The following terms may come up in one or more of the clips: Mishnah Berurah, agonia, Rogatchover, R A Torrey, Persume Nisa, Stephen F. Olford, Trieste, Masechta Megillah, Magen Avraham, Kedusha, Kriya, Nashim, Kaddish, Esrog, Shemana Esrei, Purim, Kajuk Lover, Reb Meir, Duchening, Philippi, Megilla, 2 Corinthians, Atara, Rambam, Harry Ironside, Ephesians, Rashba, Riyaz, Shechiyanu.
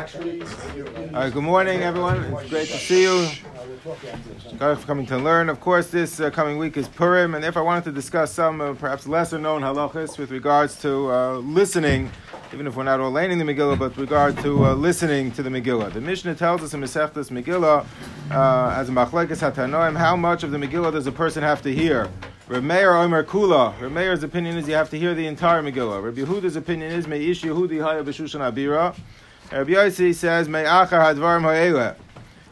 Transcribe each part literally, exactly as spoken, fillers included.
Actually, all right, good morning, everyone. It's great to see you. Thank you for coming to learn. Of course, this uh, coming week is Purim, and if I wanted to discuss some uh, perhaps lesser-known halachas with regards to uh, listening, even if we're not all learning the Megillah, but with regard to uh, listening to the Megillah. The Mishnah tells us in Masechta Megillah, uh, as a machlekes hatanoim, how much of the Megillah does a person have to hear? Reb Meir Omer Kula. Reb Meir's opinion is you have to hear the entire Megillah. Reb Yehuda's opinion is Meish Yehudi Haya B'Shushan Abira. Rabbi Yossi says, Me'achar hadvarim ha'eleh.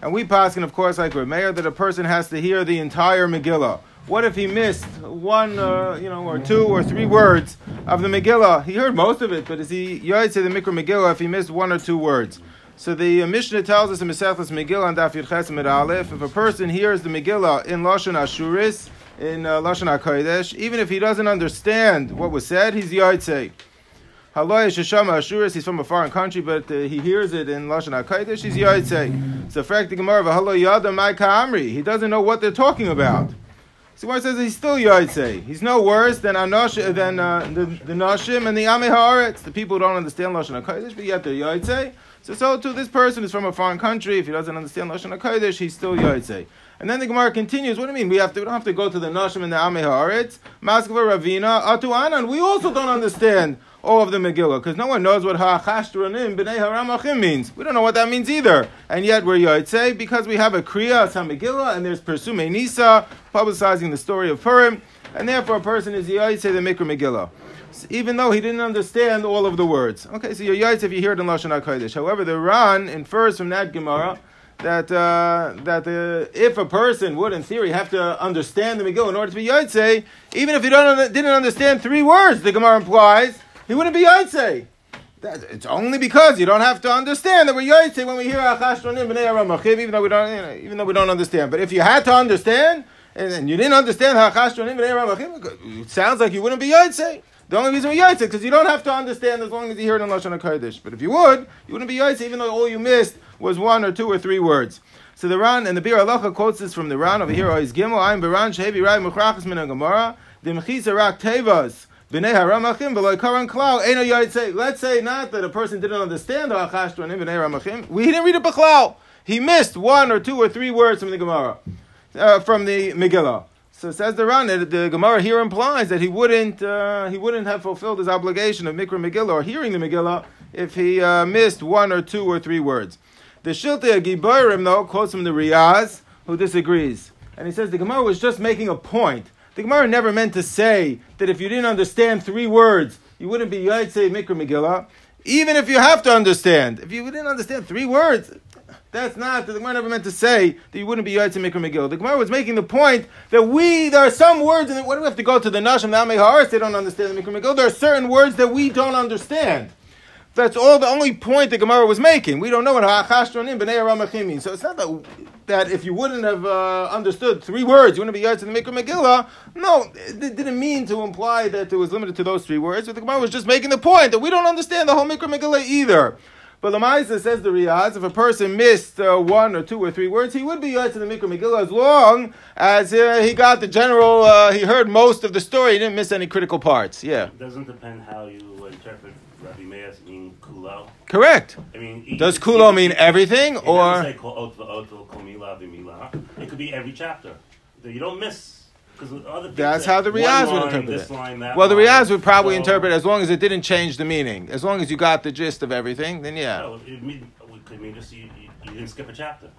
And we paskin, of course, like Reb Meir, that a person has to hear the entire Megillah. What if he missed one, uh, you know, or two or three words of the Megillah? He heard most of it, but is he Yossi the Mikra Megillah if he missed one or two words? So the uh, Mishnah tells us in Mesechtas Megillah and Daf Yud Ches Amid Aleph, if a person hears the Megillah in Lashon Ashuris, in uh, Lashon HaKodesh, even if he doesn't understand what was said, he's Yossi. He's from a foreign country, but uh, he hears it in Lashon HaKodesh, he's Yotze. So frak the Gemara of Halo Yada Mai Ka'amri. He doesn't know what they're talking about. So one says he's still Yotze. He's no worse than Anosh, than uh, the, the Nashim and the Ami Haaretz, the people who don't understand Lashon HaKodesh, but yet they're Yotze. So, so too, this person is from a foreign country. If he doesn't understand Lashon HaKodesh, he's still Yotze. And then the Gemara continues. What do you mean? We have to. We don't have to go to the Nashim and the Ami Haaretz. Maskeva Ravina Atu Anan. We also don't understand all of the Megillah, because no one knows what Ha-Chashtranim B'nei Haramachim means. We don't know what that means either. And yet we're Yotzei, because we have a Kriya, HaMegillah, and there's Persume Nisa, publicizing the story of Purim, and therefore a person is Yotzei the Mikra Megillah, so even though he didn't understand all of the words. Okay, so you're Yotzei if you hear it in Lashon HaKodesh. However, the Ran infers from that Gemara that uh, that uh, if a person would, in theory, have to understand the Megillah in order to be Yotzei, even if he don't, didn't understand three words, the Gemara implies, he wouldn't be Yotzei. It's only because you don't have to understand that we're Yotzei when we hear Achashronim B'nei Aramachim, even though we don't, you know, even though we don't understand. But if you had to understand and, and you didn't understand Achashronim B'nei Aramachim, it sounds like you wouldn't be Yotzei. The only reason we're Yotzei because you don't have to understand as long as you hear it in Lashon HaKodesh. But if you would, you wouldn't be Yotzei even though all you missed was one or two or three words. So the Ran and the Bira Lacha quotes this from the Ran over here. Oiz Gimel I'm Beran Shehevi Rai Mechrachas Min HaGemara Dimchisa Rak Tevas. B'nei Haramachim v'lo karan klal eino yotzei. Let's say not that a person didn't understand the Achashtronim B'nei Haramachim. We didn't read it b'chlal. He missed one or two or three words from the Gemara, uh, from the Megillah. So says the Ran that the Gemara here implies that he wouldn't uh, he wouldn't have fulfilled his obligation of Mikra Megillah or hearing the Megillah if he uh, missed one or two or three words. The Shiltei Giborim though quotes from the Riyaz who disagrees, and he says the Gemara was just making a point. The Gemara never meant to say that if you didn't understand three words, you wouldn't be Yotzei Mikra Megillah, even if you have to understand. If you didn't understand three words, that's not, the Gemara never meant to say that you wouldn't be Yotzei Mikra Megillah. The Gemara was making the point that we, there are some words, and what do we have to go to the Nashim, the Amei Haaretz, they don't understand the Mikra Megillah. There are certain words that we don't understand. That's all the only point that Gemara was making. We don't know what Ha'achashtronim B'nei Haramachim means. So it's not that, that if you wouldn't have uh, understood three words, you wouldn't be Yotzei the Mikra Megillah. No, it didn't mean to imply that it was limited to those three words. But the Gemara was just making the point that we don't understand the whole Mikra Megillah either. But Lamaisa says the Riyaz, if a person missed uh, one or two or three words, he would be Yotzei the Mikra Megillah as long as uh, he got the general, uh, he heard most of the story, he didn't miss any critical parts. Yeah. It doesn't depend how you interpret Rabbi Meir's mean kulo. Correct. I mean, does kulo mean everything, it or say, it could be every chapter? You don't miss because other. That's how the Riyaz would interpret it. Line, well, line, the Riyaz would probably so, interpret it as long as it didn't change the meaning. As long as you got the gist of everything, then yeah. No, it, mean, it could mean just you, you, you didn't skip a chapter.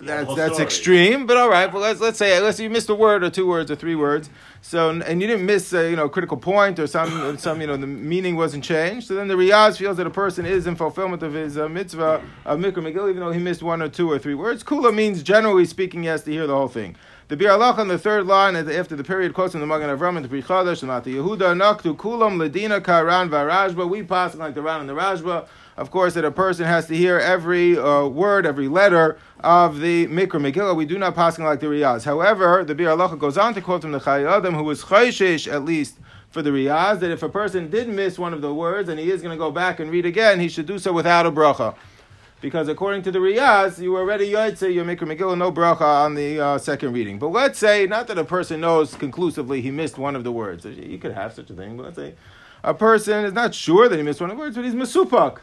That's that's extreme, but all right. Well, let's let's say let's say you missed a word or two words or three words. So and you didn't miss a, you know, critical point or some some you know the meaning wasn't changed. So then the Riyaz feels that a person is in fulfillment of his uh, mitzvah of Mikra Megillah, even though he missed one or two or three words. Kula means generally speaking, he has to hear the whole thing. The Bira Lacha on the third line after the period quotes from the Magen Avraham and the Pri Chadash and the Yehuda Naktu Kulam Ladina Karan VaRashba. We pass like the Ran and the Rashba. Of course, that a person has to hear every uh, word, every letter of the Mikra Megillah. We do not pass like the Riyaz. However, the Bira Lacha goes on to quote from the Chayyadam, who was Chayshish, at least for the Riyaz, that if a person did miss one of the words and he is going to go back and read again, he should do so without a bracha. Because according to the Riyaz, you already Yotzei your Mikra Megillah, no bracha on the uh, second reading. But let's say, not that a person knows conclusively he missed one of the words. You could have such a thing, but let's say a person is not sure that he missed one of the words, but he's Mesupak.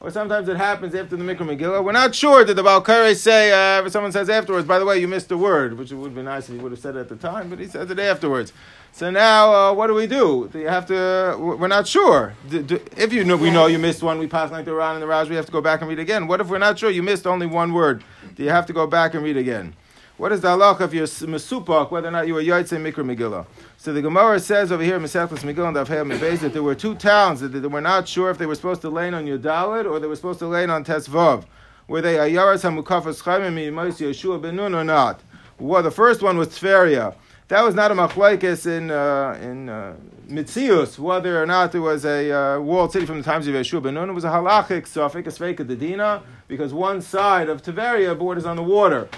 or sometimes it happens after the Mikra Megillah. We're not sure. Did the Baal Korei say, uh, if someone says afterwards, by the way, you missed a word, which it would be nice if he would have said it at the time, but he said it afterwards. So now, uh, what do we do? Do you have to, we're not sure. Do, do, if you know, we know you missed one, we pass like the Ran and the Raj, we have to go back and read again. What if we're not sure you missed only one word? Do you have to go back and read again? What is the halacha if you're mesupak, whether or not you were Yotze Mikra Megillah? So the Gemara says over here in Masechta Megillah and Daf Hei Mebez that there were two towns that they were not sure if they were supposed to lay on Yudalid or they were supposed to lay on Tes Vav. Were they Ayaras HaMukav Chaimah Mimos Yehoshua bin Nun or not? Well, the first one was Tveria. That was not a machlokes in uh, in uh, Mitzius, whether or not it was a uh, walled city from the times of Yehoshua bin Nun. It was a halachic safek, a sveika d'dina, because one side of Tveria borders on the water.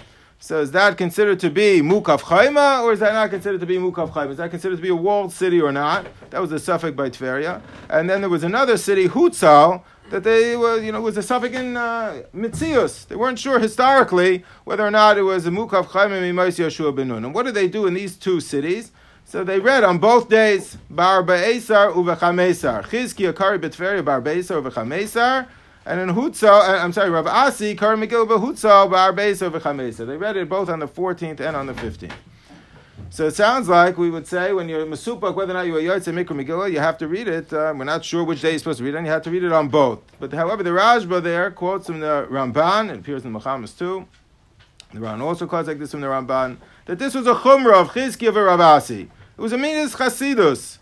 So is that considered to be Mukav Chaimah, or is that not considered to be Mukav Chaimah? Is that considered to be a walled city or not? That was the suffix by Tveria. And then there was another city, Hutzal, that they were, you know, was a suffix in uh, Mitzius. They weren't sure historically whether or not it was a Mukav Chaimah Mimos Yehoshua bin Nun. And what did they do in these two cities? So they read on both days, Bar Ba'esar uveChamesar. Chizki Akari B'Tveria Bar Ba'esar uveChamesar. And in Hutzal, I'm sorry, Rav Asi, Kar Megillah Hutzal, Bar Beisar v'Chamesa. They read it both on the fourteenth and on the fifteenth. So it sounds like we would say when you're Mesupak, whether or not you are Yotze Mikra Megillah, you have to read it. Uh, we're not sure which day you're supposed to read it, and you have to read it on both. But however, the Rashba there quotes from the Ramban, it appears in the Mechamas too. The Ran also quotes like this from the Ramban, that this was a Chumrah of Chizkiya of Rav Asi. It was a Minas Chasidus.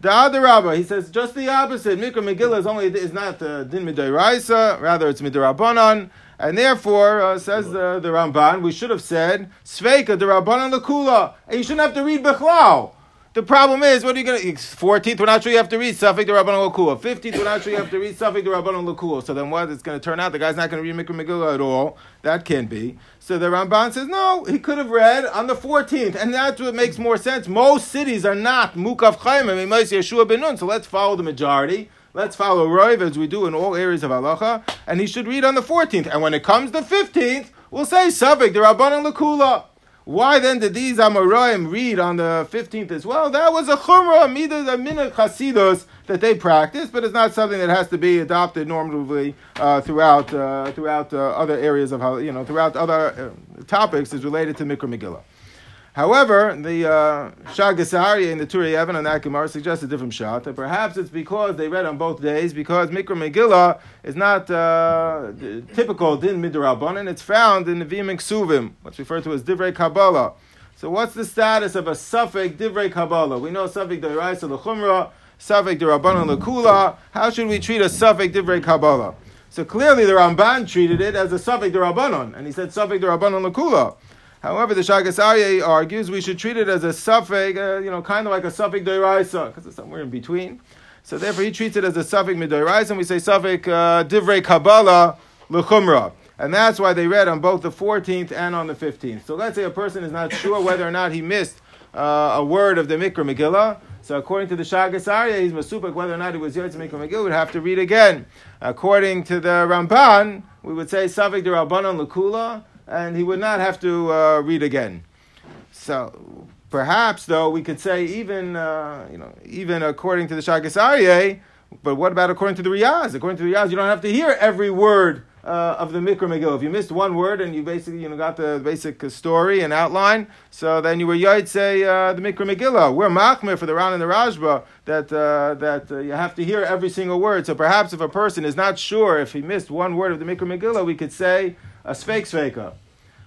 The other Rabbah, he says, just the opposite. Mikra Megillah is only is not uh, din midiraisa, rather it's midirabanan, and therefore uh, says the, the Ramban, we should have said sveika derabanan lekula, and you shouldn't have to read bechlau. The problem is, what are you going to? fourteenth, we're not sure you have to read Safik derabanan lekula. fifteenth, we're not sure you have to read Safik derabanan lekula. So then, what is going to turn out? The guy's not going to read Mikra Megillah at all. That can't be. So the Ramban says, no, he could have read on the fourteenth, and that's what makes more sense. Most cities are not Mukav Chaimah Mimos Yehoshua bin Nun, so let's follow the majority. Let's follow Roiv as we do in all areas of halacha, and he should read on the fourteenth. And when it comes to fifteenth, we'll say Safik derabanan lekula. Why then did these Amoraim read on the fifteenth as well? That was a chumrah midas aminah chasidus that they practiced, but it's not something that has to be adopted normatively uh, throughout uh, throughout uh, other areas of how, you know, throughout other uh, topics is related to Mikra Megillah. However, the uh, Shagas Aryeh in the Turei Even and that Gemara suggests a different shot, that perhaps it's because they read on both days, because Mikra Megillah is not uh, typical din midrabanan, and it's found in the Vimik Suvim, what's referred to as Divrei Kabbalah. So what's the status of a Safek Divrei Kabbalah? We know Safek D'Oraisa L'Chumra, Safek D'Rabanan L'Kula. How should we treat a Safek Divrei Kabbalah? So clearly the Ramban treated it as a Safek D'Rabanan, and he said Safek D'Rabanan L'Kula. However, the Shagas Aryeh argues we should treat it as a suffix, uh, you know, kind of like a suffix d'oraisa, because it's somewhere in between. So therefore, he treats it as a suffix mid'oraisa, and we say suffix uh, divrei kabbalah l'chumra. And that's why they read on both the fourteenth and on the fifteenth. So let's say a person is not sure whether or not he missed uh, a word of the Mikra Megillah. So according to the Shagas Aryeh, he's Mesupak, whether or not he was Yotze Mikra Megillah, would have to read again. According to the Ramban, we would say suffix d'rabanan l'kula, and he would not have to uh, read again. So perhaps, though, we could say even uh, you know even according to the Shagas Aryeh, but what about according to the Riyaz? According to the Riyaz, you don't have to hear every word uh, of the Mikra Megillah. If you missed one word and you basically you know got the basic story and outline, so then you were Yotze uh, the Mikra Megillah. We're Machmir for the Ran and the Rashba that uh, that uh, you have to hear every single word. So perhaps if a person is not sure if he missed one word of the Mikra Megillah, we could say a Sfeik Sfeika.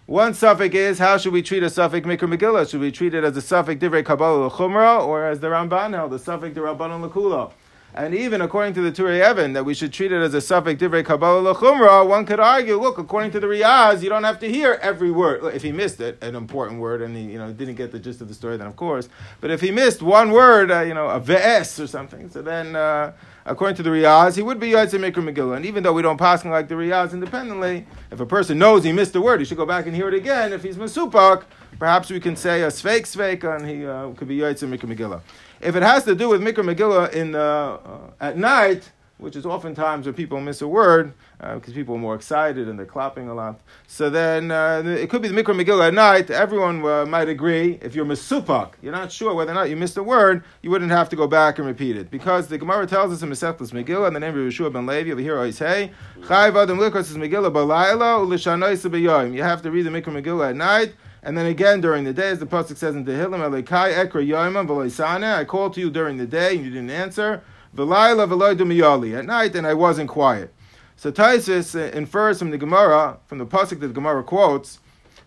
One suffix is, how should we treat a suffix Mikra Megillah? Should we treat it as a suffix Divrei Kabbalah L'Chumra, or as the Ramban held, the suffix D'Rabbanan L'Kula? And even according to the Turei Even, that we should treat it as a suffix Divrei Kabbalah L'Chumra, one could argue, look, according to the Riyaz, you don't have to hear every word. If he missed it, an important word, and he you know, didn't get the gist of the story, then of course. But if he missed one word, uh, you know, a V'es or something, so then... Uh, According to the Riyaz, he would be Yotze Mikra Megillah. And even though we don't pass like the Riyaz independently, if a person knows he missed a word, he should go back and hear it again. If he's Mesupak, perhaps we can say a Sveik Sveika, and he uh, could be Yotze Mikra Megillah. If it has to do with Mikra Megillah in, uh, uh, at night, which is oftentimes when people miss a word, uh, because people are more excited and they're clapping a lot. So then uh, it could be the Mikra Megillah at night. Everyone uh, might agree. If you're Mesupak, you're not sure whether or not you missed a word, you wouldn't have to go back and repeat it. Because the Gemara tells us in Masechta Megillah, in the name of Yehoshua ben Levi, over here I say, Chayv Adam Likros Megillah Balayla Ulishanaysa B'Yoyim. You have to read the Mikra Megillah at night. And then again during the day, as the pasuk says in Tehillim, Elekai Ekra Yoyman V'Loisane. I called to you during the day and you didn't answer. V'Layla V'Loy Dumiyali. At night, and I wasn't quiet. So Taisus infers from the Gemara, from the pasuk that the Gemara quotes,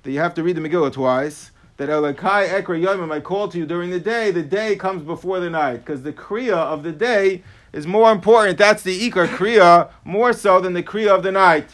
that you have to read the Megillah twice. That Elekai Ekra Yoyman, I called to you during the day. The day comes before the night, because the Kriya of the day is more important. That's the Ikar Kriya more so than the Kriya of the night.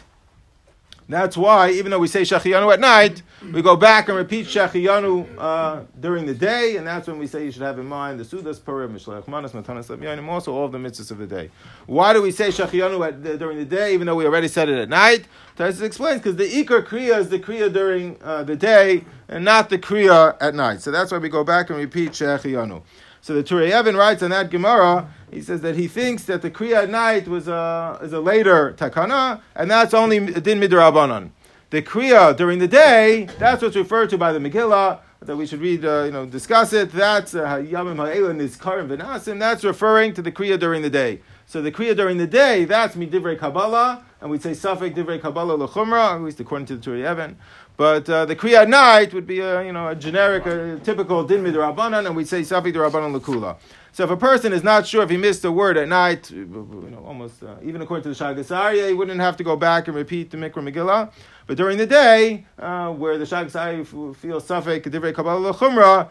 That's why, even though we say Shechiyanu at night, we go back and repeat Shechiyanu uh, during the day, and that's when we say you should have in mind the Sudas, Purim, Mishleach Manos, Matanas Leviyanim, also all of the mitzvahs of the day. Why do we say Shechiyanu at, uh, during the day, even though we already said it at night? Taisus explains, because the Ikar Kriya is the Kriya during uh, the day, and not the Kriya at night. So that's why we go back and repeat Shechiyanu. So the Turei Even writes on that Gemara, he says that he thinks that the Kriya at night was a, is a later takana, and that's only Din Midrabanan. The Kriya during the day, that's what's referred to by the Megillah, that we should read, uh, you know, discuss it. That's Yamim Ha'elan is Karim V'Nasim, that's referring to the Kriya during the day. So the Kriya during the day, that's Midivrei Kabbalah, and we'd say Safek Divrei Kabbalah L'Chumra, at least according to the Turei Even. But uh, the Kriya at night would be a, you know, a generic, a typical Din Midrabanan, and we'd say Safik Durabanan Lakula. So if a person is not sure if he missed a word at night, you know, almost, uh, even according to the Shagas Aryeh, he wouldn't have to go back and repeat the Mikra Megillah. But during the day, uh, where the Shagas Aryeh feels Safik Divrei Kabbalah L'Chumra,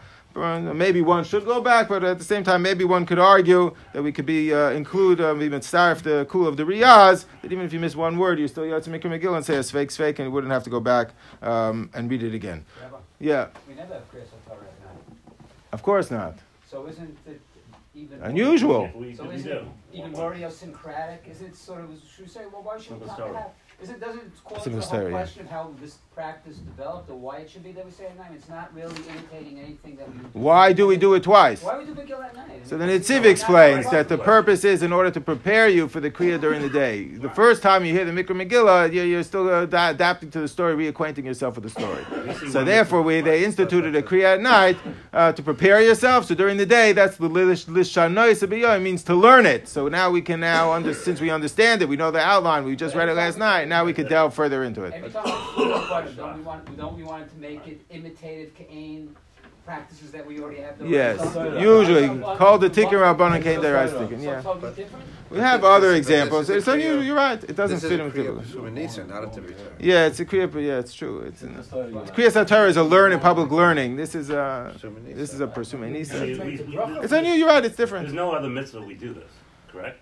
maybe one should go back, but at the same time, maybe one could argue that we could be uh, include um, even starf the kul of the Riyaz, that even if you miss one word, you still you have to make a Megillah and say a sveik sveik, and you wouldn't have to go back um, and read it again. Rabbi, yeah. We never have Kriya Satara at night. Of course not. So isn't it even unusual? More, so is it even more idiosyncratic? Is it sort of? Should we say, well, why should we not have? Is it doesn't call to the whole question of how this practice developed or why it should be that we say at night? It's not really imitating anything that we do. Why do we do it twice? Why do we do it at night? So then Itziv explains that the purpose is in order to prepare you for the Kriya during the day. The first time you hear the Mikra Megillah, you're still adapting to the story, reacquainting yourself with the story. So therefore, we they instituted a Kriya at night uh, to prepare yourself. So during the day, that's the Lishanoi Sabiyah. It means to learn it. So now we can now, under, since we understand it, we know the outline. We just read it last night. Now we could delve further into it. Every time we do a question, don't we want, don't we want to make it imitative Ka'ain practices that we already have? Yes, usually. Called the Tikkun Rabbanan Ka'ain De'oraisa Tikkun. Yeah. But we have other examples. It's unusual. You're right. It doesn't fit in with Yeah, it's a Kriya, but yeah, it's true. It's in Kriya Satara is a learn in public learning. This is a this is a P'sumei Nisa. It's unusual. You're right. It's different. There's no other mitzvah we do this, correct?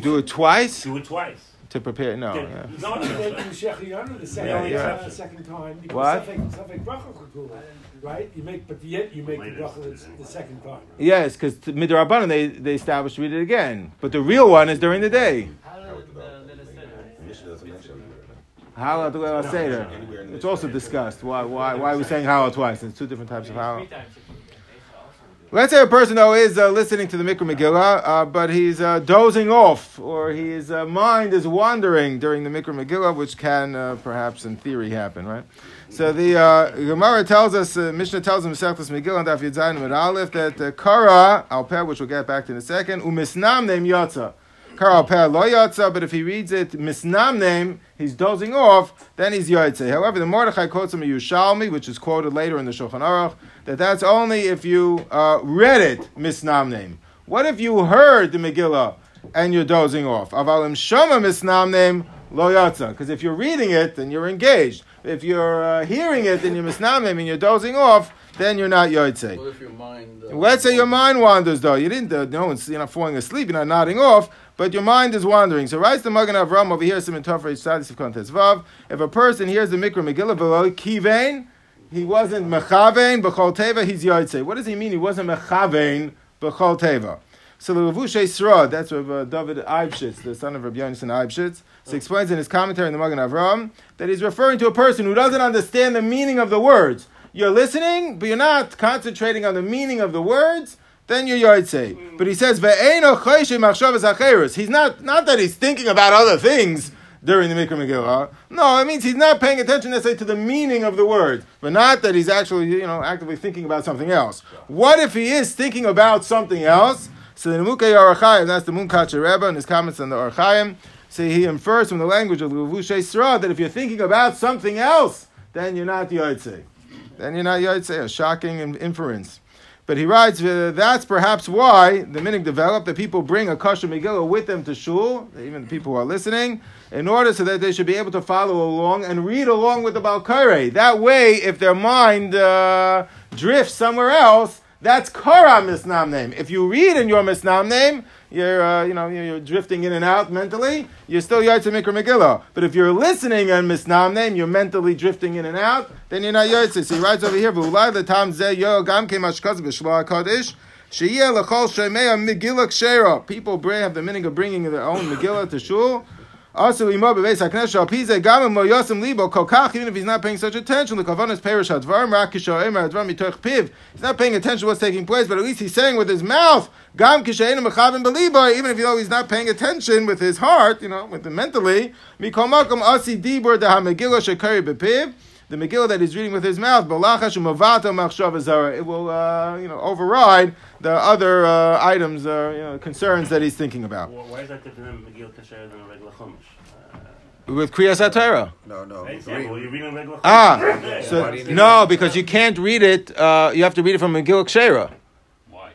Do it twice? Do it twice. To prepare, no. Yeah. Not to do Shechiyanu the second, yeah, yeah. Uh, second time. What? Safek bracha could right? You make, but yet you make the bracha the second time. Yes, because midrabanan they they established read it again, but the real one is during the day. Halal the Leil Seder. It's also discussed why why why are we saying halal twice? It's two different types of halal. Let's say a person, though, is uh, listening to the Mikra Megillah, uh, but he's uh, dozing off, or his uh, mind is wandering during the Mikra Megillah, which can uh, perhaps, in theory, happen, right? So the uh, Gemara tells us, uh, Mishnah tells us, Mesechtas Megillah and Daf Yud Zayin Amud Aleph, that Kara al Peh, which we'll get back to in a second, u'misnam neim yatsa. Kara al Peh lo yatsa, but if he reads it misnam neim, he's dozing off, then he's yatsa. However, the Mordechai quotes him a Yushalmi, which is quoted later in the Shulchan Aruch, that that's only if you uh, read it misnam neim. What if you heard the Megillah and you're dozing off? Aval im shoma misnam neim lo yatsa. Because if you're reading it, then you're engaged. If you're uh, hearing it, then you're misnam neim and you're dozing off, then you're not yotze. Well, if your mind, uh, let's say your mind wanders, though. You didn't, uh, no one's, you're not falling asleep, you're not nodding off, but your mind is wandering. So writes the Magen Avraham over here, Siman Tov Reish Sadis of Kontes Vav. If a person hears the Mikra Megillah below kivain, he wasn't mechavein b'chol teva, he's yotze. What does he mean? He wasn't mechavein b'chol teva. So the Levushe Srod, that's Rav uh, David Eibshitz, the son of Rav Yonasan Eibshitz, so explains in his commentary on the Magen Avraham that he's referring to a person who doesn't understand the meaning of the words. You're listening, but you're not concentrating on the meaning of the words, then you're Yotzei. Mm. But he says, Ve'eino chosheh machshavas hacheros. He's not, not that he's thinking about other things during the Mikra Megillah. No, it means he's not paying attention necessarily to the meaning of the word, but not that he's actually, you know, actively thinking about something else. What if he is thinking about something else? So the Nemukei Arachayim, that's the Munkacher Rebbe in his comments on the Arachayim, see, he infers from the language of Levushay Sra that if you're thinking about something else, then you're not Yotzei. Then you're not Yotzei. A shocking inference. But he writes, that's perhaps why the minhag developed that people bring a Kasha Megillah with them to shul, even the people who are listening, in order so that they should be able to follow along and read along with the Balkarei. That way, if their mind uh, drifts somewhere else, that's Kara Misnam Name. If you read in your Misnam Name, you're uh, you know you're drifting in and out mentally. You're still Yotzei Mikra Megillah. But if you're listening on Misnam Name, you're mentally drifting in and out. Then you're not Yotzei. So he writes over here, V'ulai l'tam zeh yo gam ke mashkaz b'shloah HaKodesh she'yeh l'chol shomeia Megillah k'sheira. People have the meaning of bringing their own Megillah to shul. Also, even if he's not paying such attention, he's not paying attention to what's taking place, but at least he's saying with his mouth, even if though he's not paying attention with his heart, you know, with the mentally, the Megillah that he's reading with his mouth, it will, uh, you know, override the other uh, items, uh, you know, concerns that he's thinking about. Why is that different than Megillah Kasher than a regular Chumash? With Kriya Atara? No, no. Hey, yeah, well, you're reading regular Chumash. Ah, so, no, because you can't read it. Uh, you have to read it from Megillah Kshera. Why?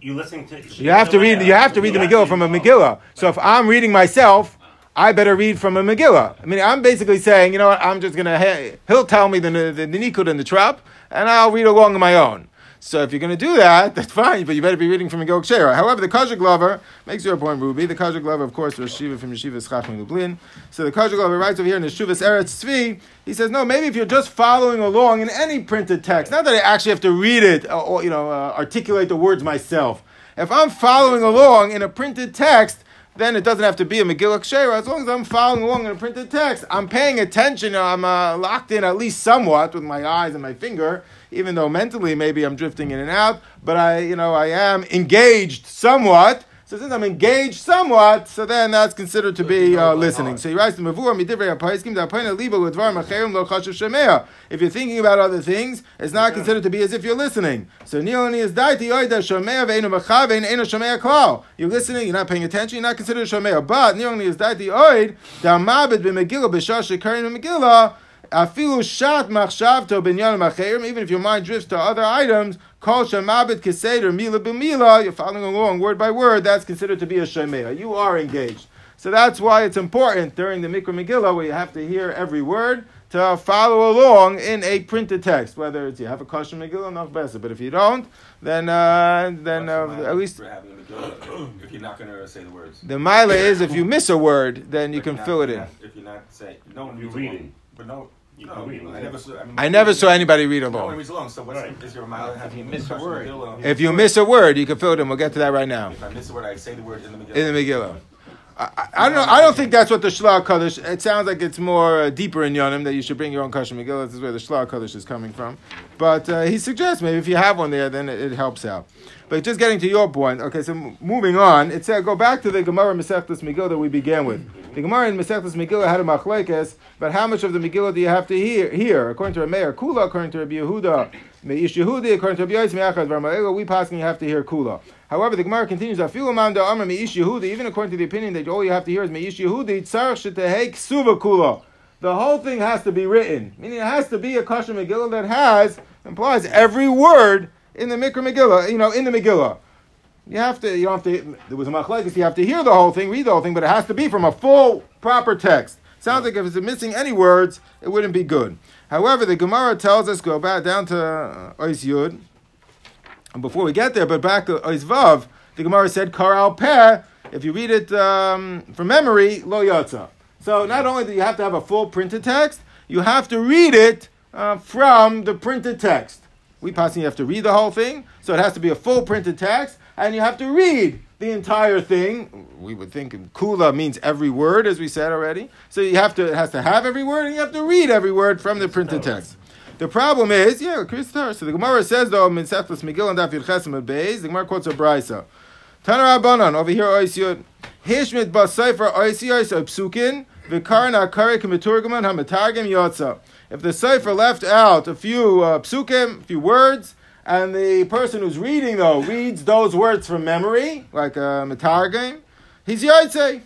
You listening to? You have to read. You have to read the Megillah from a Megillah. So if I'm reading myself, I better read from a Megillah. I mean, I'm basically saying, you know what, I'm just going to, hey, he'll tell me the, the, the Nikud and the trap, and I'll read along on my own. So if you're going to do that, that's fine, but you better be reading from Megillah Kshera. However, the Kajuk Lover makes your point, Ruby. The Kajuk Lover, of course, was Shiva from Yeshiva's Chachim Lublin. So the Kajuk Lover writes over here in the Shuvas Eretz Tzvi, he says, no, maybe if you're just following along in any printed text, not that I actually have to read it or, you know, uh, articulate the words myself. If I'm following along in a printed text, then it doesn't have to be a Megillah Kshera. As long as I'm following along in a printed text, I'm paying attention, I'm uh, locked in at least somewhat with my eyes and my finger, even though mentally maybe I'm drifting in and out, but I, you know, I am engaged somewhat. So since I'm engaged somewhat, so then that's considered to be uh, listening. So he writes, if you're thinking about other things, it's not considered to be as if you're listening. So you're listening, you're not paying attention, you're not considered a shomeia. But even if your mind drifts to other items, you're following along word by word, that's considered to be a shomeia. You are engaged. So that's why it's important during the Mikra Megillah, where you have to hear every word, to follow along in a printed text, whether it's you have a Kasha Megillah or not better. But if you don't, then uh, then uh, at least if you're not going to say the words. The mila is if you miss a word, then you can fill it in. If you're not saying, no one reads it. But no, you no read, I, never saw, I, mean, I never saw anybody read along. No one reads along, so what's, right. Is your mile? Have you missed a word? If you miss a word, you can fill it in. We'll get to that right now. If I miss a word, I say the word in the Megillah. In the Megillah. I, I don't know. I don't think that's what the Shloah HaKodesh. It sounds like it's more uh, deeper in Yonim that you should bring your own Kasha Megillah. This is where the Shloah HaKodesh is coming from. But uh, he suggests maybe if you have one there, then it, it helps out. But just getting to your point. Okay, so m- moving on. It said go back to the Gemara Masechta Megillah that we began with. The Gemara in Masechta Megillah had a machlekes, but how much of the Megillah do you have to hear? Here, according to Reb Meir, Kula. According to Reb Yehuda, Meish Yehudi. According to Reb Yoyis, Me'achad Varma'ego. We passing you have to hear Kula. However, the Gemara continues, even according to the opinion that all you have to hear is Meish Yehudi, Tzarech Shetehei Ksuva Kula. The whole thing has to be written. Meaning it has to be a Kasha Megillah that has, implies every word in the Mikra Megillah, you know, in the Megillah. You have to, you don't have to, there was a machlokes, you have to hear the whole thing, read the whole thing, but it has to be from a full, proper text. Sounds like if it's missing any words, it wouldn't be good. However, the Gemara tells us, go back down to Ois Yud, before we get there, but back to Ois Vav, the Gemara said, Kar al Peh, if you read it um, from memory, lo yotza. So not only do you have to have a full printed text, you have to read it uh, from the printed text. We possibly have to read the whole thing, so it has to be a full printed text, and you have to read the entire thing. We would think Kula means every word, as we said already. So you have to, it has to have every word, and you have to read every word from the printed text. The problem is, yeah, Kriya's Torah. So the Gemara says, though, Masechta Megillah and Daf Yud Ches Amud Beis, the Gemara quotes a Brisa. Taner Rabbanan, over here, Ois Yud. Hishmit Basayfer Ois Yod Psukin, V'Karan HaKarek Meturgaman HaMetargim Yotza. If the cipher left out a few uh, psukim, a few words, and the person who's reading, though, reads those words from memory, like a metargim, he's yaitse.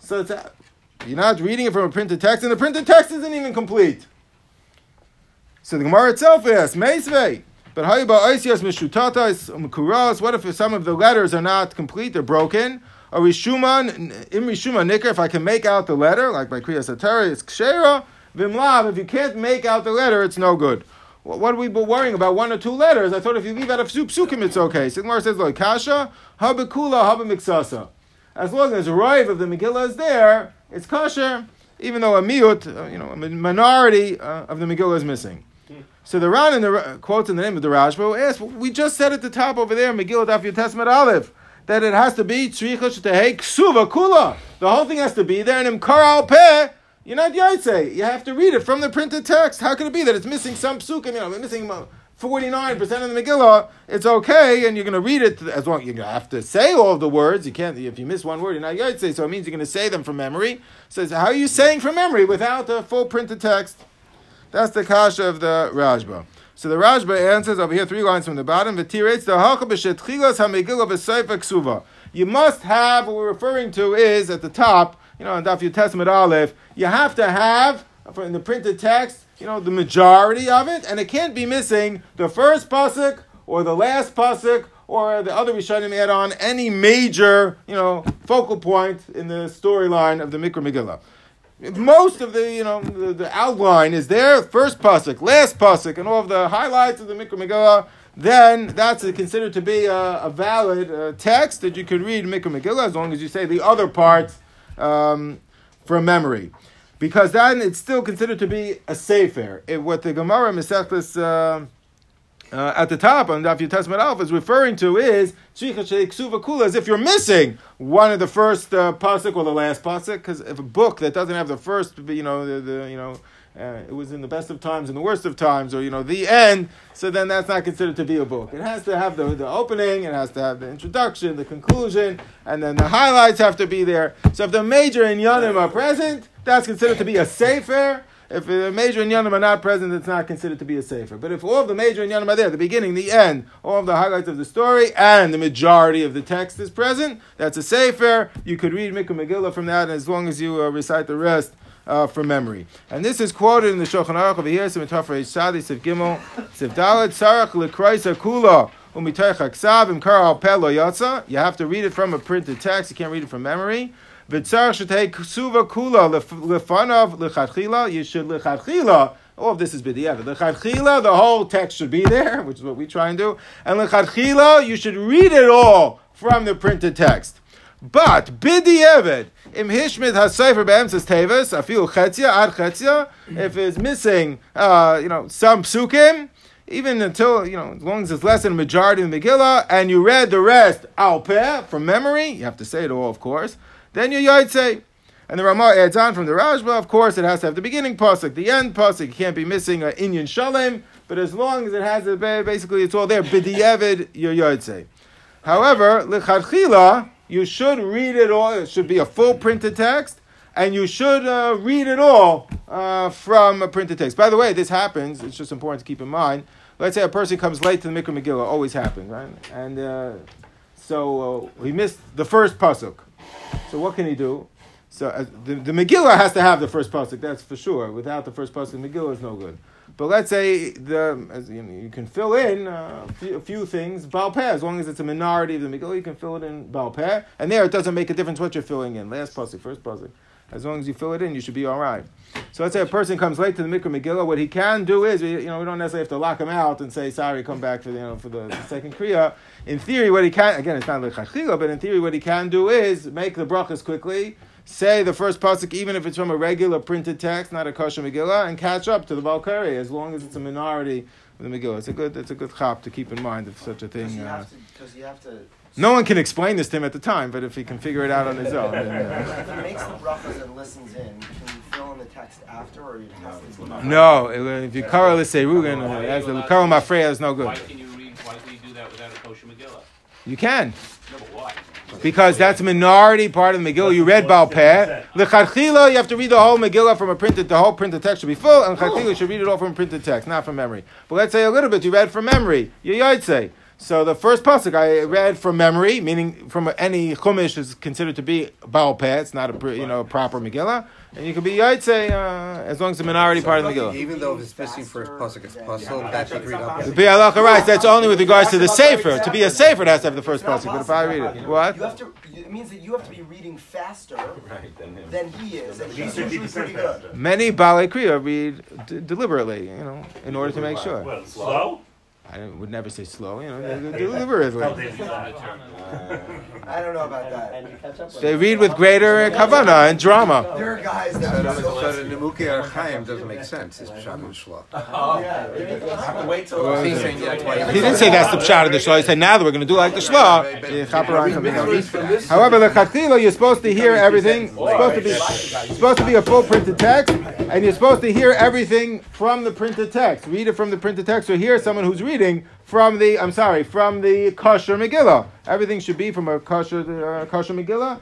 So it's, uh, you're not reading it from a printed text, and the printed text isn't even complete. So the Gemara itself asks, meisvei, but hayba oisias mishutatas mkuras. What if some of the letters are not complete, they're broken? Or rishuman, im rishuman nikar, if I can make out the letter, like by Kriyas Atara, it's kshera. Vimlav, if you can't make out the letter, it's no good. What, what are we worrying about? One or two letters? I thought if you leave out a few psukim, it's okay. Sigmar says, like, kasha, habikula, habimiksasa. As long as the rive of the Megillah is there, it's kasher, even though a miut, you know, a minority uh, of the Megillah is missing. So the Ran in the, uh, quotes in the name of the Rashba, who asks, well, we just said at the top over there, Megillah Daf Yud Ches Amud Aleph, that it has to be, tzricha shetehei ksuva kula. The whole thing has to be there, and imkar al peh. You're not yaitse. You have to read it from the printed text. How could it be that it's missing some psukim? You know, missing forty-nine percent of the Megillah. It's okay, and you're going to read it as long. You're going to have to say all the words. You can't. If you miss one word, you're not yaitse. So it means you're going to say them from memory. So how are you saying from memory without the full printed text? That's the kasha of the Rashba. So the Rashba answers over here, three lines from the bottom. V'tirates the halcha b'shetchilas ha-Megillah v'sayfa ksuva. You must have what we're referring to is at the top. You know, in Daf Yud Ches Amud Aleph, you have to have, in the printed text, you know, the majority of it, and it can't be missing the first pasuk, or the last pasuk, or the other Rishonim add on any major, you know, focal point in the storyline of the Mikra Megillah. If most of the, you know, the, the outline is there, first pasuk, last pasuk, and all of the highlights of the Mikra Megillah, then that's considered to be a, a valid uh, text that you can read Mikra Megillah, as long as you say the other parts Um, from memory, because then it's still considered to be a sefer. It, what the Gemara Masechtas uh, uh, at the top on Daf Yud Ches Amud Aleph is referring to is as if you're missing one of the first uh, pasuk or the last pasuk, because if a book that doesn't have the first, you know, the, the you know, uh, it was in the best of times and the worst of times, or you know, the end. So then that's not considered to be a book. It has to have the the opening, it has to have the introduction, the conclusion, and then the highlights have to be there. So if the major and inyanim are present, that's considered to be a sefer. If the major and inyanim are not present, it's not considered to be a sefer. But if all of the major and inyanim are there, the beginning, the end, all of the highlights of the story, and the majority of the text is present, that's a sefer. You could read Mikra Megillah from that, and as long as you uh, recite the rest, Uh, from memory. And this is quoted in the Shulchan Aruch over here, Siman Tov Reish Sadi, Siv Gimel, Siv Dalet, Tzarech L'Kreisa Kula, U'mitayich HaKsav, Imkar Al Peh Lo Yotza. You have to read it from a printed text, you can't read it from memory. V'tzarech Shetei Ksuva Kula, L'Fanav L'Chadchila, you should L'Chadchila, all of this is B'diavad. L'Chadchila, the whole text should be there, which is what we try and do. And L'Chadchila, you should read it all from the printed text. But B'diavad, Im Hishmit HaSeifer B'emtzas Tevis, Afil Chetzia, Ad Chetzia, if it's missing, uh, you know, some psukim, even until, you know, as long as it's less than a majority of the Megillah, and you read the rest, al peh, from memory, you have to say it all, of course, then you yaitse. And the Ramah adds on from the Rashba, of course, it has to have the beginning pasuk, the end pasuk, you can't be missing an Inyan Shalem, but as long as it has it, basically it's all there, B'diavad, you're yaitse. However, L'chadchila, you should read it all. It should be a full printed text, and you should uh, read it all uh, from a printed text. By the way, this happens. It's just important to keep in mind. Let's say a person comes late to the Mikra Megillah. Always happens, right? And uh, so uh, he missed the first pasuk. So what can he do? So uh, the, the Megillah has to have the first pasuk. That's for sure. Without the first pasuk, the Megillah is no good. But let's say the as, you, know, you can fill in uh, a, few, a few things, Baal Peh, as long as it's a minority of the Megillah, you can fill it in Baal Peh. And there it doesn't make a difference what you're filling in, last pasuk, first pasuk. As long as you fill it in, you should be all right. So let's say a person comes late to the Mikra Megillah, what he can do is, you know, we don't necessarily have to lock him out and say, sorry, come back for, you know, for the, the second Kriya. In theory, what he can, again, it's not like Chachila, but in theory, what he can do is make the brachas quickly, say the first pasuk, even if it's from a regular printed text, not a kosher Megillah, and catch up to the Valkyrie, as long as it's a minority of the Megillah. It's a good, it's a good chap to keep in mind if such a thing. Does he have to, does he have to... No one can explain this to him at the time, but if he can figure it out on his own. Then, uh... If he makes the brachas and listens in, can you fill in the text after, or you have to? No, if you cover the Seirugan, as the cover my Freya is no good. Why can you read? Why can you do that without a Kosher Megillah? You can. No, but why? Because that's a minority part of the Megillah. You read Baal Peh. L'chadchila, you have to read the whole Megillah from a printed, the whole printed text should be full, and l'chadchila, you should read it all from a printed text, not from memory. But let's say a little bit, you read from memory. Yoytze. So the first pasuk I read from memory, meaning from any chumash is considered to be Baal Peh, it's not a, you know, a proper Megillah. And you could be Yaitse, uh, as long as the minority so part of the Megillah. Even though if it's missing for Pasuk, it's Pasuk, that should read up. The Bira Lacha writes, that's only with regards to the Sefer. To be a Sefer, it has to have the first Pasuk. But if I read it, what? You have to, it means that you have to be reading faster right, than, than he is. And he's usually pretty good. Many Balei Kriya read d- deliberately, you know, in order to make sure. Well, slow? I would never say slow, you know, deliberately. I don't know about that. They read with greater kavanah and drama. There are guys that are so... Nemuki or Chaim doesn't make sense. It's Pshat and Shloh. Oh, yeah. He didn't say that's the Pshat and the Shloh. He said, now that we're going to do like the Shloh. However, the Chatchila, you're supposed to hear everything. It's supposed to be, it's supposed to be a full printed text, and you're supposed to hear everything from the printed text. Read it from the printed text, or hear someone who's reading from the, I'm sorry, from the Kosher Megillah. Everything should be from a Kosher, uh, Kosher Megillah.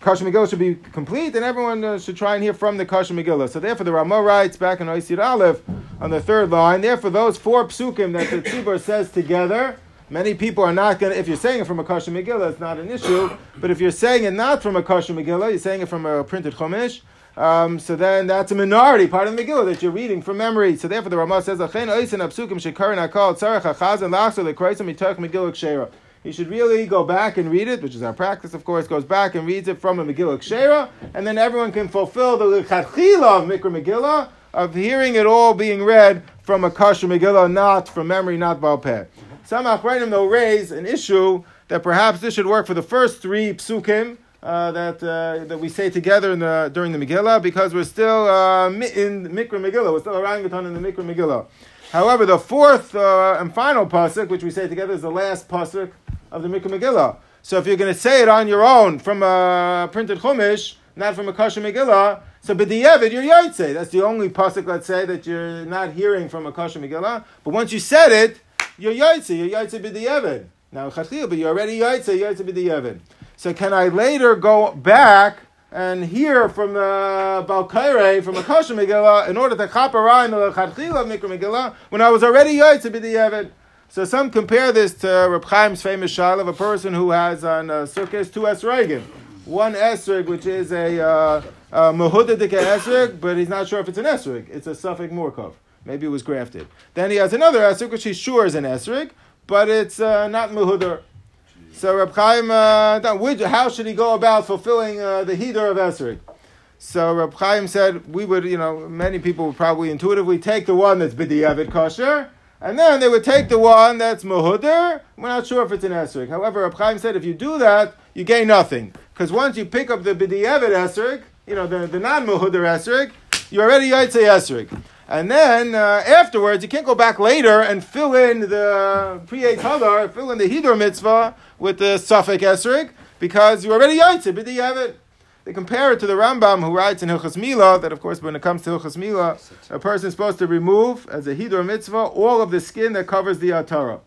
Kosher Megillah should be complete, and everyone uh, should try and hear from the Kosher Megillah. So therefore the Ramah writes back in Oisir Aleph on the third line, therefore those four psukim that the Tzibur says together, many people are not going to, if you're saying it from a Kosher Megillah, it's not an issue, but if you're saying it not from a Kosher Megillah, you're saying it from a printed Chumash, Um, so then that's a minority part of the Megillah that you're reading from memory. So therefore the Ramah says, you should really go back and read it, which is our practice, of course, goes back and reads it from a Megillah Kshera, and then everyone can fulfill the L'Chadchila of Mikra Megillah, of hearing it all being read from a Kosher Megillah, not from memory, not Baal Peh. Some Achronim will raise an issue that perhaps this should work for the first three Psukim, Uh, that uh, that we say together in the, during the Megillah, because we're still uh, in Mikra Megillah, we're still orangutan in the Mikra Megillah. However, the fourth uh, and final pasuk, which we say together, is the last pasuk of the Mikra Megillah. So if you're going to say it on your own from a printed chumash, not from a Kosher Megillah, so b'diavad you're Yaitse. That's the only pasuk, let's say, that you're not hearing from a Kosher Megillah. But once you said it, you're Yaitse. You're Yaitse b'diavad. Now Chachil, but you're already Yaitse. Yaitse b'diavad. So can I later go back and hear from the Balkaire, from a Kosher Megillah, in order to chaparah in the L'chadchila of Mikra Megillah, when I was already Yaitse b'diavad? So some compare this to Reb Chaim's famous shayla of a person who has on uh, Sukkos two esregim. One esreg, which is a uh, uh, mehudadik esreg, but he's not sure if it's an esreg. It's a suffix morkov. Maybe it was grafted. Then he has another esreg, which he's sure is an esreg, but it's uh, not mehudar. So Reb Chaim, uh, how should he go about fulfilling uh, the Hidur of Esrei? So Reb Chaim said, we would, you know, many people would probably intuitively take the one that's B'diavad Kosher, and then they would take the one that's Mehudar. We're not sure if it's an Esrei. However, Reb Chaim said, if you do that, you gain nothing. Because once you pick up the B'diavad Esrei, you know, the, the non-Mehudar Esrei, you're already Yaitse Esrei. And then, uh, afterwards, you can't go back later and fill in the Priyei Tadar, fill in the Hidur Mitzvah with the Safek Esrog, because you already Yaitse b'diavad. They compare it to the Rambam, who writes in Hilchos Milah, that of course, when it comes to Hilchos Milah, a person is supposed to remove, as a Hidur Mitzvah, all of the skin that covers the Atara.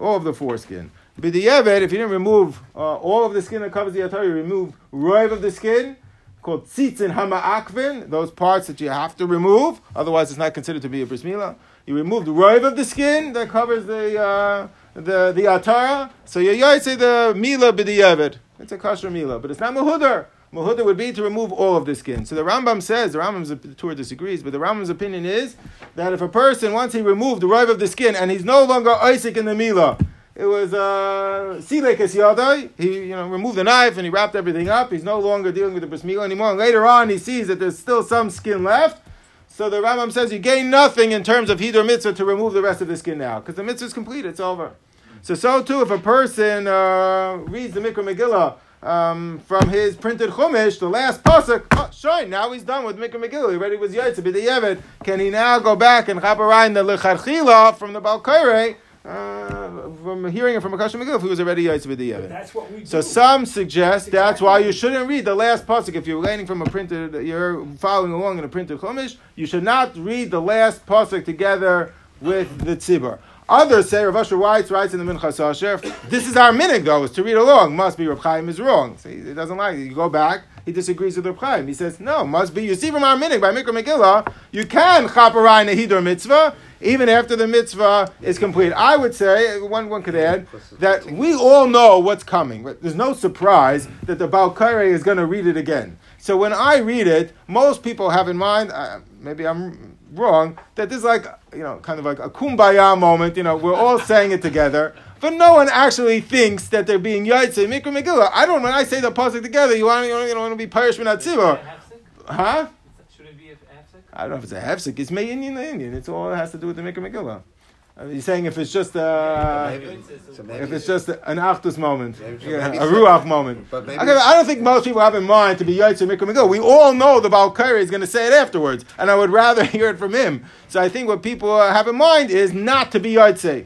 All of the foreskin. B'diavad, if you didn't remove uh, all of the skin that covers the Atara, you remove Roiv of the skin, called tzitzin hama'akvin, those parts that you have to remove, otherwise it's not considered to be a bris milah. You remove the roiv of the skin that covers the uh, the the atara, so you say the milah b'diavad. It's a kosher milah, but it's not mehudar. Mehudar would be to remove all of the skin. So the Rambam says, the Rambam's the Torah disagrees, but the Rambam's opinion is that if a person, once he removed the roiv of the skin, and he's no longer Isaac in the milah, it was silek uh, esyadai. He, you know, removed the knife and he wrapped everything up. He's no longer dealing with the bris milah anymore. And later on, he sees that there's still some skin left. So the Rambam says you gain nothing in terms of hidur mitzvah to remove the rest of the skin now, because the mitzvah is complete. It's over. So so too, if a person uh, reads the Mikra Megillah um, from his printed chumash, the last pasuk, oh, sure, now he's done with Mikra Megillah. He already was yaitze b'diavad. Can he now go back and chaparah in the l'chadchila from the Balkairei, uh, from hearing it from a Masechta Megillah if he was already Yotze B'Di'eved. So some suggest that's why you shouldn't read the last pasuk if you're learning from a printed, you're following along in a printed chumash. You should not read the last pasuk together with the tzibur. Others say, Rav Asher Weitz writes in the Minchas Asher, this is our minhag though, is to read along. Must be Reb Chaim is wrong. So he, he doesn't like it. You go back, he disagrees with Reb Chaim. He says, no, must be. You see from our minhag by Mikra Megillah, you can chaparai nehidor mitzvah, even after the mitzvah is complete. I would say, one one could add, that we all know what's coming. There's no surprise that the Balkare is going to read it again. So when I read it, most people have in mind, uh, maybe I'm wrong, that this is like, you know, kind of like a kumbaya moment, you know, we're all saying it together, but no one actually thinks that they're being Yotze Mikra Megillah. I don't, when I say the pasuk together, you want, you don't, you don't want to be Parish Minatzibah. Huh? Should it be a hefsek? I don't know if it's a hefsek. It's Me'inyin Le'inyin. It's all it has to do with the Mikra Megillah. I mean, you're saying if it's just a, maybe, so maybe, if it's just a, an Achdus moment, maybe, so yeah, a Ruach moment. But maybe, okay, I don't think most people have in mind to be Yotze Mikra Megillah. We all know the Balkari is going to say it afterwards, and I would rather hear it from him. So I think what people have in mind is not to be Yotze.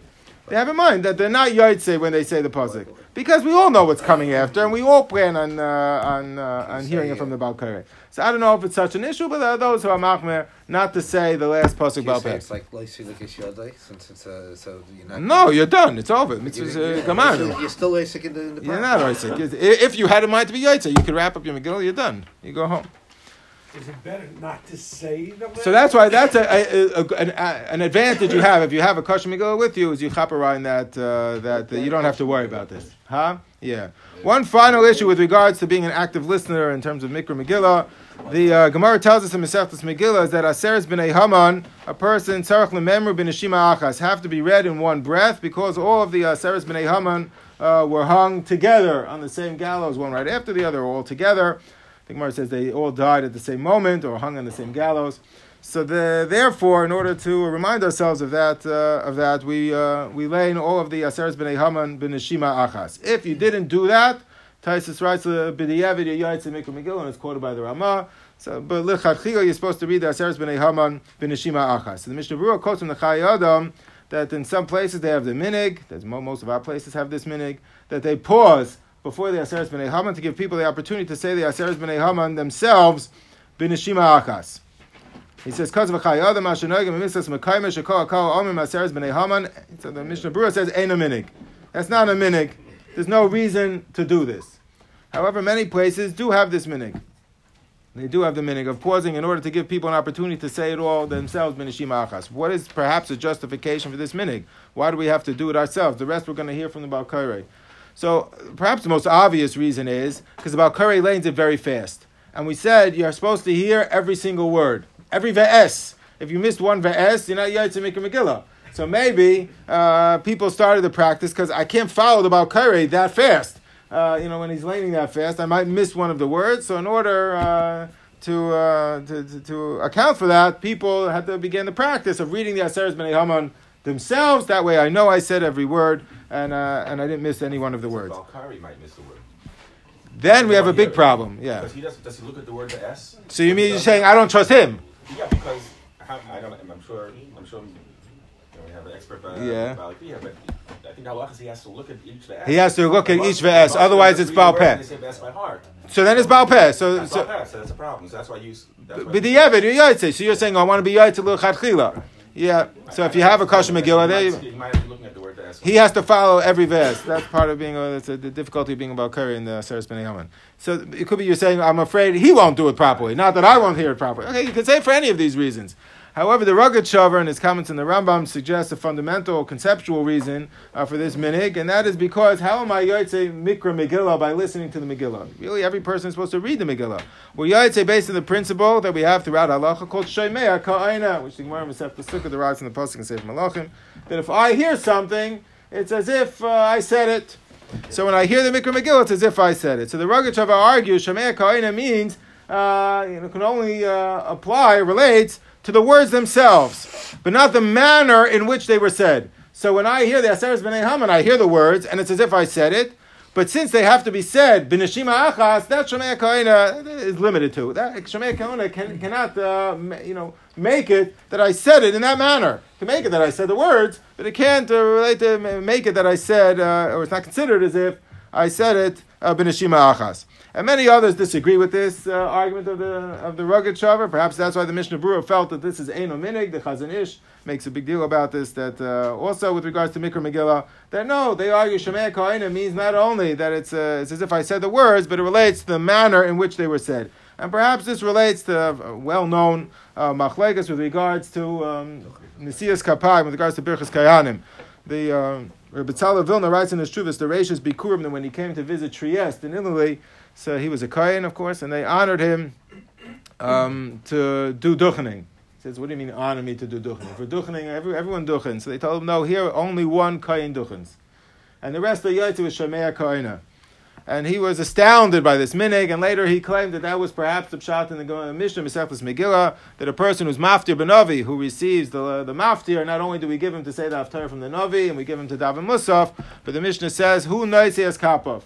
They have in mind that they're not Yotze when they say the pasuk, because we all know what's coming after, and we all plan on uh, on uh, on hearing it from the Balkari. So I don't know if it's such an issue, but there are those who are machmer not to say the last pasuk about that. It's like since it's uh, so you're not. No, you're done. It's over. It's, you're, you're, uh, come you're on. Still, you're still Isaac in the. In the you're not Isaac. If you had in mind to be Yotze, you could wrap up your Megillah. You're done. You go home. Is it better not to say the word? So that's why that's a, a, a, a, an, a, an advantage you have if you have a Kasha Megillah with you is you chaparin that uh, that uh, you don't have to worry about this, huh? Yeah. One final issue with regards to being an active listener in terms of Mikra Megillah, the uh, Gemara tells us in Masechta Megillah is that Aseres B'nei Haman, a person tzarich lememru b'neshima achas, have to be read in one breath because all of the Aseres B'nei Haman uh, were hung together on the same gallows, one right after the other, all together. The Gemara says they all died at the same moment or hung on the same gallows. So the, therefore, in order to remind ourselves of that, uh, of that, we uh, we lay in all of the Aseres B'nei Haman b'neshima achas. If you didn't do that, Taisus writes b'di'evid yotze Mikra Megillah, and it's quoted by the Ramah. So, but l'chadchila, you're supposed to read the Aseres B'nei Haman b'neshima achas. So the Mishnah Berurah quotes from the Chayei Adam that in some places they have the minig. That most of our places have this minig that they pause before the Aseres B'nei Haman to give people the opportunity to say the Aseres B'nei Haman themselves b'neshima achas. He says, "Kaz v'chayada ma'shenoygim misas mekayme shekol akal omim Aseres B'nei Haman." So the Mishnah Berurah says, "Ain't a minig. That's not a minig. There's no reason to do this." However, many places do have this minig. They do have the minig of pausing in order to give people an opportunity to say it all themselves b'neshima achas. What is perhaps a justification for this minig? Why do we have to do it ourselves? The rest we're going to hear from the Balkari. So perhaps the most obvious reason is because the Balkari lanes it very fast. And we said you're supposed to hear every single word. Every V'es. If you missed one V'es, you're not Yotze Mikra Megillah. So maybe uh, people started the practice because I can't follow the Balkari that fast. Uh, you know, when he's laning that fast, I might miss one of the words. So in order uh, to, uh, to, to to account for that, people had to begin the practice of reading the Aseres B'nei Haman themselves. That way I know I said every word. And uh, and I didn't miss any one of the so words. Balkari might miss the word. Then we have a big problem. Yeah. Because he does, does he look at the word the S? So you mean you're saying I don't trust him? Yeah, because I don't. I'm sure. I'm sure. You know, we have an expert by yeah. By Kriya, but I think halacha is he has to look at each the S. He has to look at each the S. Otherwise, it's Baal Peh. They say the S by heart. So then it's Baal Peh. So so that's a problem. So that's why you. But the Yevid, you're Yotze. So you're saying I want to be Yotze l'Chadchila. Yeah. So if you have a Kasha Megillah, there you might be looking at the word the S. He has to follow every verse. That's part of being. That's the difficulty of being about Balkari in the Aseres B'nei Haman. So it could be you're saying, I'm afraid he won't do it properly. Not that I won't hear it properly. Okay, you can say it for any of these reasons. However, the Rogatchover and his comments in the Rambam suggests a fundamental conceptual reason uh, for this minig, and that is because how am I Yotze Mikra Megillah by listening to the Megillah? Really, every person is supposed to read the Megillah. We're Yotze based on the principle that we have throughout halacha called Shomeia Ka'ina, which the Gemara Masechta Sukkah derives from the pasuk and Sefer Malachim, that if I hear something, it's as if uh, I said it. So when I hear the Mikra Megillah, it's as if I said it. So the Rogatchover argues Shomeia Ka'ina means uh, you know, can only uh, apply, relates to the words themselves, but not the manner in which they were said. So when I hear the Aseres B'nei Haman, I hear the words, and it's as if I said it, But since they have to be said, b'neshima achas, that Shomeia Ka'ina is limited to. That Shomeia Ka'ina can, cannot, uh, you know, make it that I said it in that manner. To make it that I said the words, but it can't uh, relate to make it that I said, uh, or it's not considered as if I said it uh, b'neshima achas. And many others disagree with this uh, argument of the of the Rogatchover. Perhaps that's why the Mishnah Berurah felt that this is Eino Minig. The Chazon Ish makes a big deal about this, that uh, also with regards to Mikra Megillah, that no, they argue Shomeia Ka'ina means not only that it's, uh, it's as if I said the words, but it relates to the manner in which they were said. And perhaps this relates to well-known uh, Machlekas with regards to um, Nesias Kapayim, with regards to Birches Kayanim. The uh, Rebbe Tzal of Vilna writes in his Truvus, the Reishis Bikurim, that when he came to visit Trieste in Italy, so he was a Kohen, of course, and they honored him um, to do duchening. He says, what do you mean honor me to do duchening? For duchening, every, everyone duchens. So they told him, no, here only one Kohen duchens. And the rest of the Yotze was Shomeia Ka'ina. And he was astounded by this minig, and later he claimed that that was perhaps the pshat in the Mishnah Masechta Megillah, that a person who's maftir b'novi, who receives the uh, the maftir, not only do we give him to say the haftarah from the novi, and we give him to daven musaf, but the Mishnah says, who noisei kapov?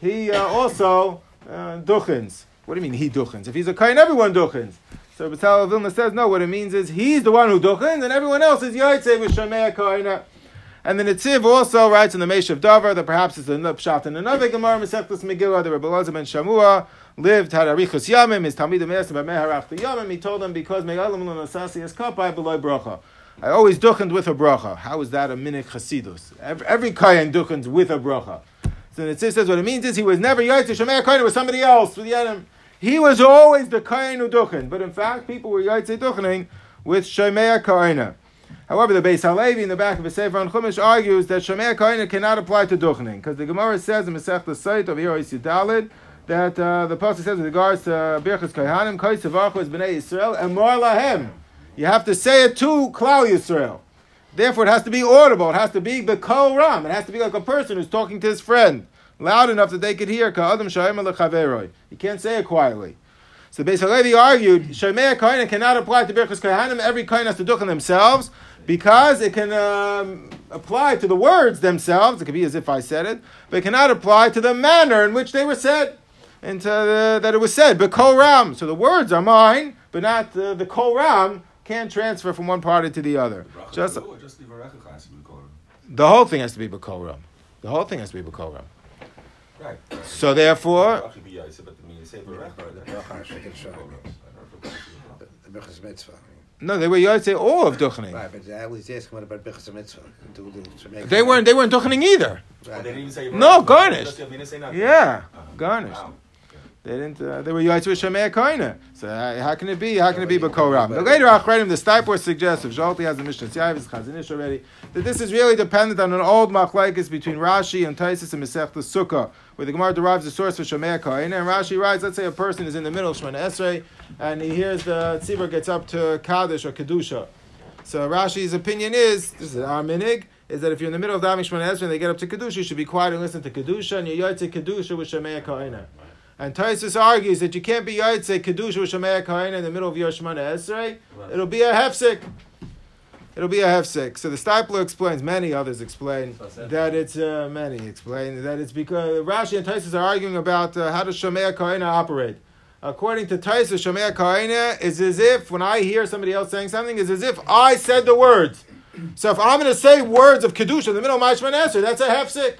He uh, also... Uh, duchens. What do you mean he duchens? If he's a kohen, everyone duchens. So B'Tzalel of Vilna says, no, what it means is he's the one who duchens and everyone else is Yaitse with Shomeia Ka'ina. And the Netziv also writes in the Meshav Dover that perhaps it's a pshat in another Gemara, Masechtas Megillah, the Rebbe Elazar ben Shamua lived Hararichus Yamim, his Talmid Me'aseh B'Meharach Yamim. He told him, because Me'alam Lo Nasasi Es Kapai B'Loi Bracha. I always duchened with a bracha. How is that a minik chasidus? Every, every kohen duchens with a bracha. And it says what it means is he was never Yaitse Shomeia Ka'ina with somebody else, with Yenim. He was always the Kohen who duchen. But in fact, people were Yaitse duchening with Shomeia Ka'ina. However, the Beis Halevi in the back of his Sefer on Chumash argues that Shomeia Ka'ina cannot apply to duchening, because the Gemara says in Masechta Sot over here Yisudalid that uh, the pasuk says with regards to Birches Kayanim, Kol Tzivarchu es Bnei Yisrael Amar Lahem. You have to say it to Klal Yisrael. Therefore, it has to be audible. It has to be b'kol ram. It has to be like a person who's talking to his friend, loud enough that they could hear. Ka'adam shayim lechaveroi. You can't say it quietly. So Beis Halevi argued, Shomeia Ka'ina cannot apply to Birches Kayanim. Every kohen has to duchen themselves, because it can um, apply to the words themselves. It could be as if I said it, but it cannot apply to the manner in which they were said, and to the, that it was said b'kol ram. So the words are mine, but not uh, the kol ram. Can't transfer from one party to the other. The just, the, just the, the whole thing has to be b'kol ram. The whole thing has to be b'kol ram. Right. So therefore, no, they were yaitse all of duchening. Right, but I was asking about birchas mitzvah. They weren't. They weren't duchening either. Right. They didn't say no, garnished. Yeah, uh-huh. Garnished. Wow. They didn't. Uh, they were Yaitse with Shomeia Ka'ina. So uh, how can it be? How can it be b'kol ram? But later, Achreidim the Stipor suggests, if Zolti has the Mishnah Tzayv, his Chazon Ish already, that this is really dependent on an old machlokes between Rashi and Taisus and Masechta Sukkah, where the Gemara derives the source for Shomeia Ka'ina. And Rashi writes, let's say a person is in the middle of Shemana Esrei, and he hears the tzibur gets up to Kaddish or Kedusha. So Rashi's opinion is, this is our minig, is that if you're in the middle of the Shemana Esrei and they get up to Kedusha, you should be quiet and listen to Kedusha, and you're Yaitse Kedusha with Shomeia Ka'ina. And Taisus argues that you can't be Yaitse Kedusha with Shomeia Ka'ina in the middle of your Shemana Esrei. Right. It'll be a hefsek. It'll be a hefsek. So the Stipler explains, many others explain, so that it's, uh, many explain, that it's because Rashi and Taisus are arguing about uh, how does Shomeia Ka'ina operate. According to Taisus, Shomeia Ka'ina is as if, when I hear somebody else saying something, is as if I said the words. So if I'm going to say words of Kedusha in the middle of my Shemana Esrei, that's a hefsek.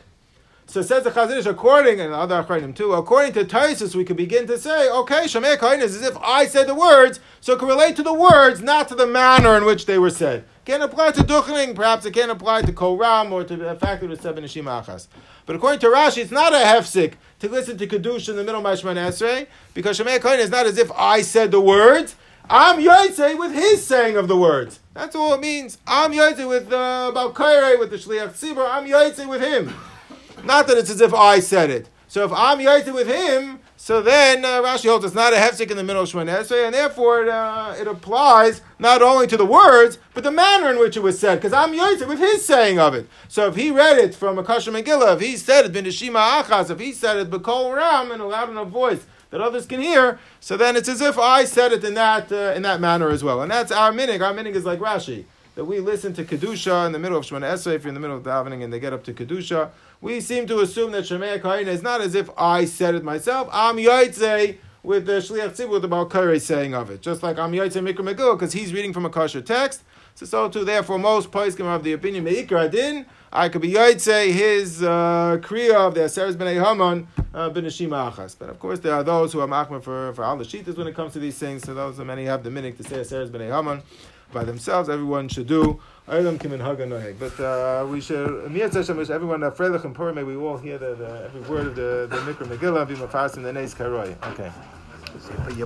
So says the Chazon Ish, according, and other Achronim too, according to Taisus, we can begin to say, okay, Shomeia Ka'ina is as if I said the words, so it can relate to the words, not to the manner in which they were said. Can't apply to duchening, perhaps it can't apply to kol ram, or to the fact that it's seven neshim achas. But according to Rashi, it's not a hefsek to listen to Kedusha in the middle of my Shemana Esrei, because Shomeia Ka'ina is not as if I said the words. I'm Yaitse with his saying of the words. That's all it means. I'm Yaitse with uh, Balkaire, with the Shliach Tzibur. I'm Yaitse with him. Not that it's as if I said it. So if I'm Yaitse with him, so then uh, Rashi holds it's not a hefsek in the middle of Shemana Esrei, and therefore it, uh, it applies not only to the words, but the manner in which it was said, because I'm Yaitse with his saying of it. So if he read it from a Kasha Megillah, if he said it, B'neshima Achas, if he said it, B'kol Ram, in a loud enough voice that others can hear, so then it's as if I said it in that uh, in that manner as well. And that's our minig. Our minig is like Rashi. that we listen to Kedusha in the middle of Shemana Esrei, if you're in the middle of davening and they get up to Kedusha, we seem to assume that Shomeia Ka'ina is not as if I said it myself. I'm Yotzei with the Shliach Tzibur, with the Balkari saying of it. Just like I'm Yotzei Mikra Megillah, because he's reading from a kosher text. So, so too, therefore, most poskim have the opinion, Me'ikra Adin, I could be Yotzei his uh, Kriya of the Aseres B'nei Haman uh, B'nashima Achas. But of course, there are those who are machmer for, for all the Shittas when it comes to these things. So those, many have the minhag to say Aseres B'nei Haman by themselves. Everyone should do. But uh, we should, everyone, uh, may we all hear the, the, every word of the, the Mikra Megillah, be mafasim the Neis Karoi. Okay.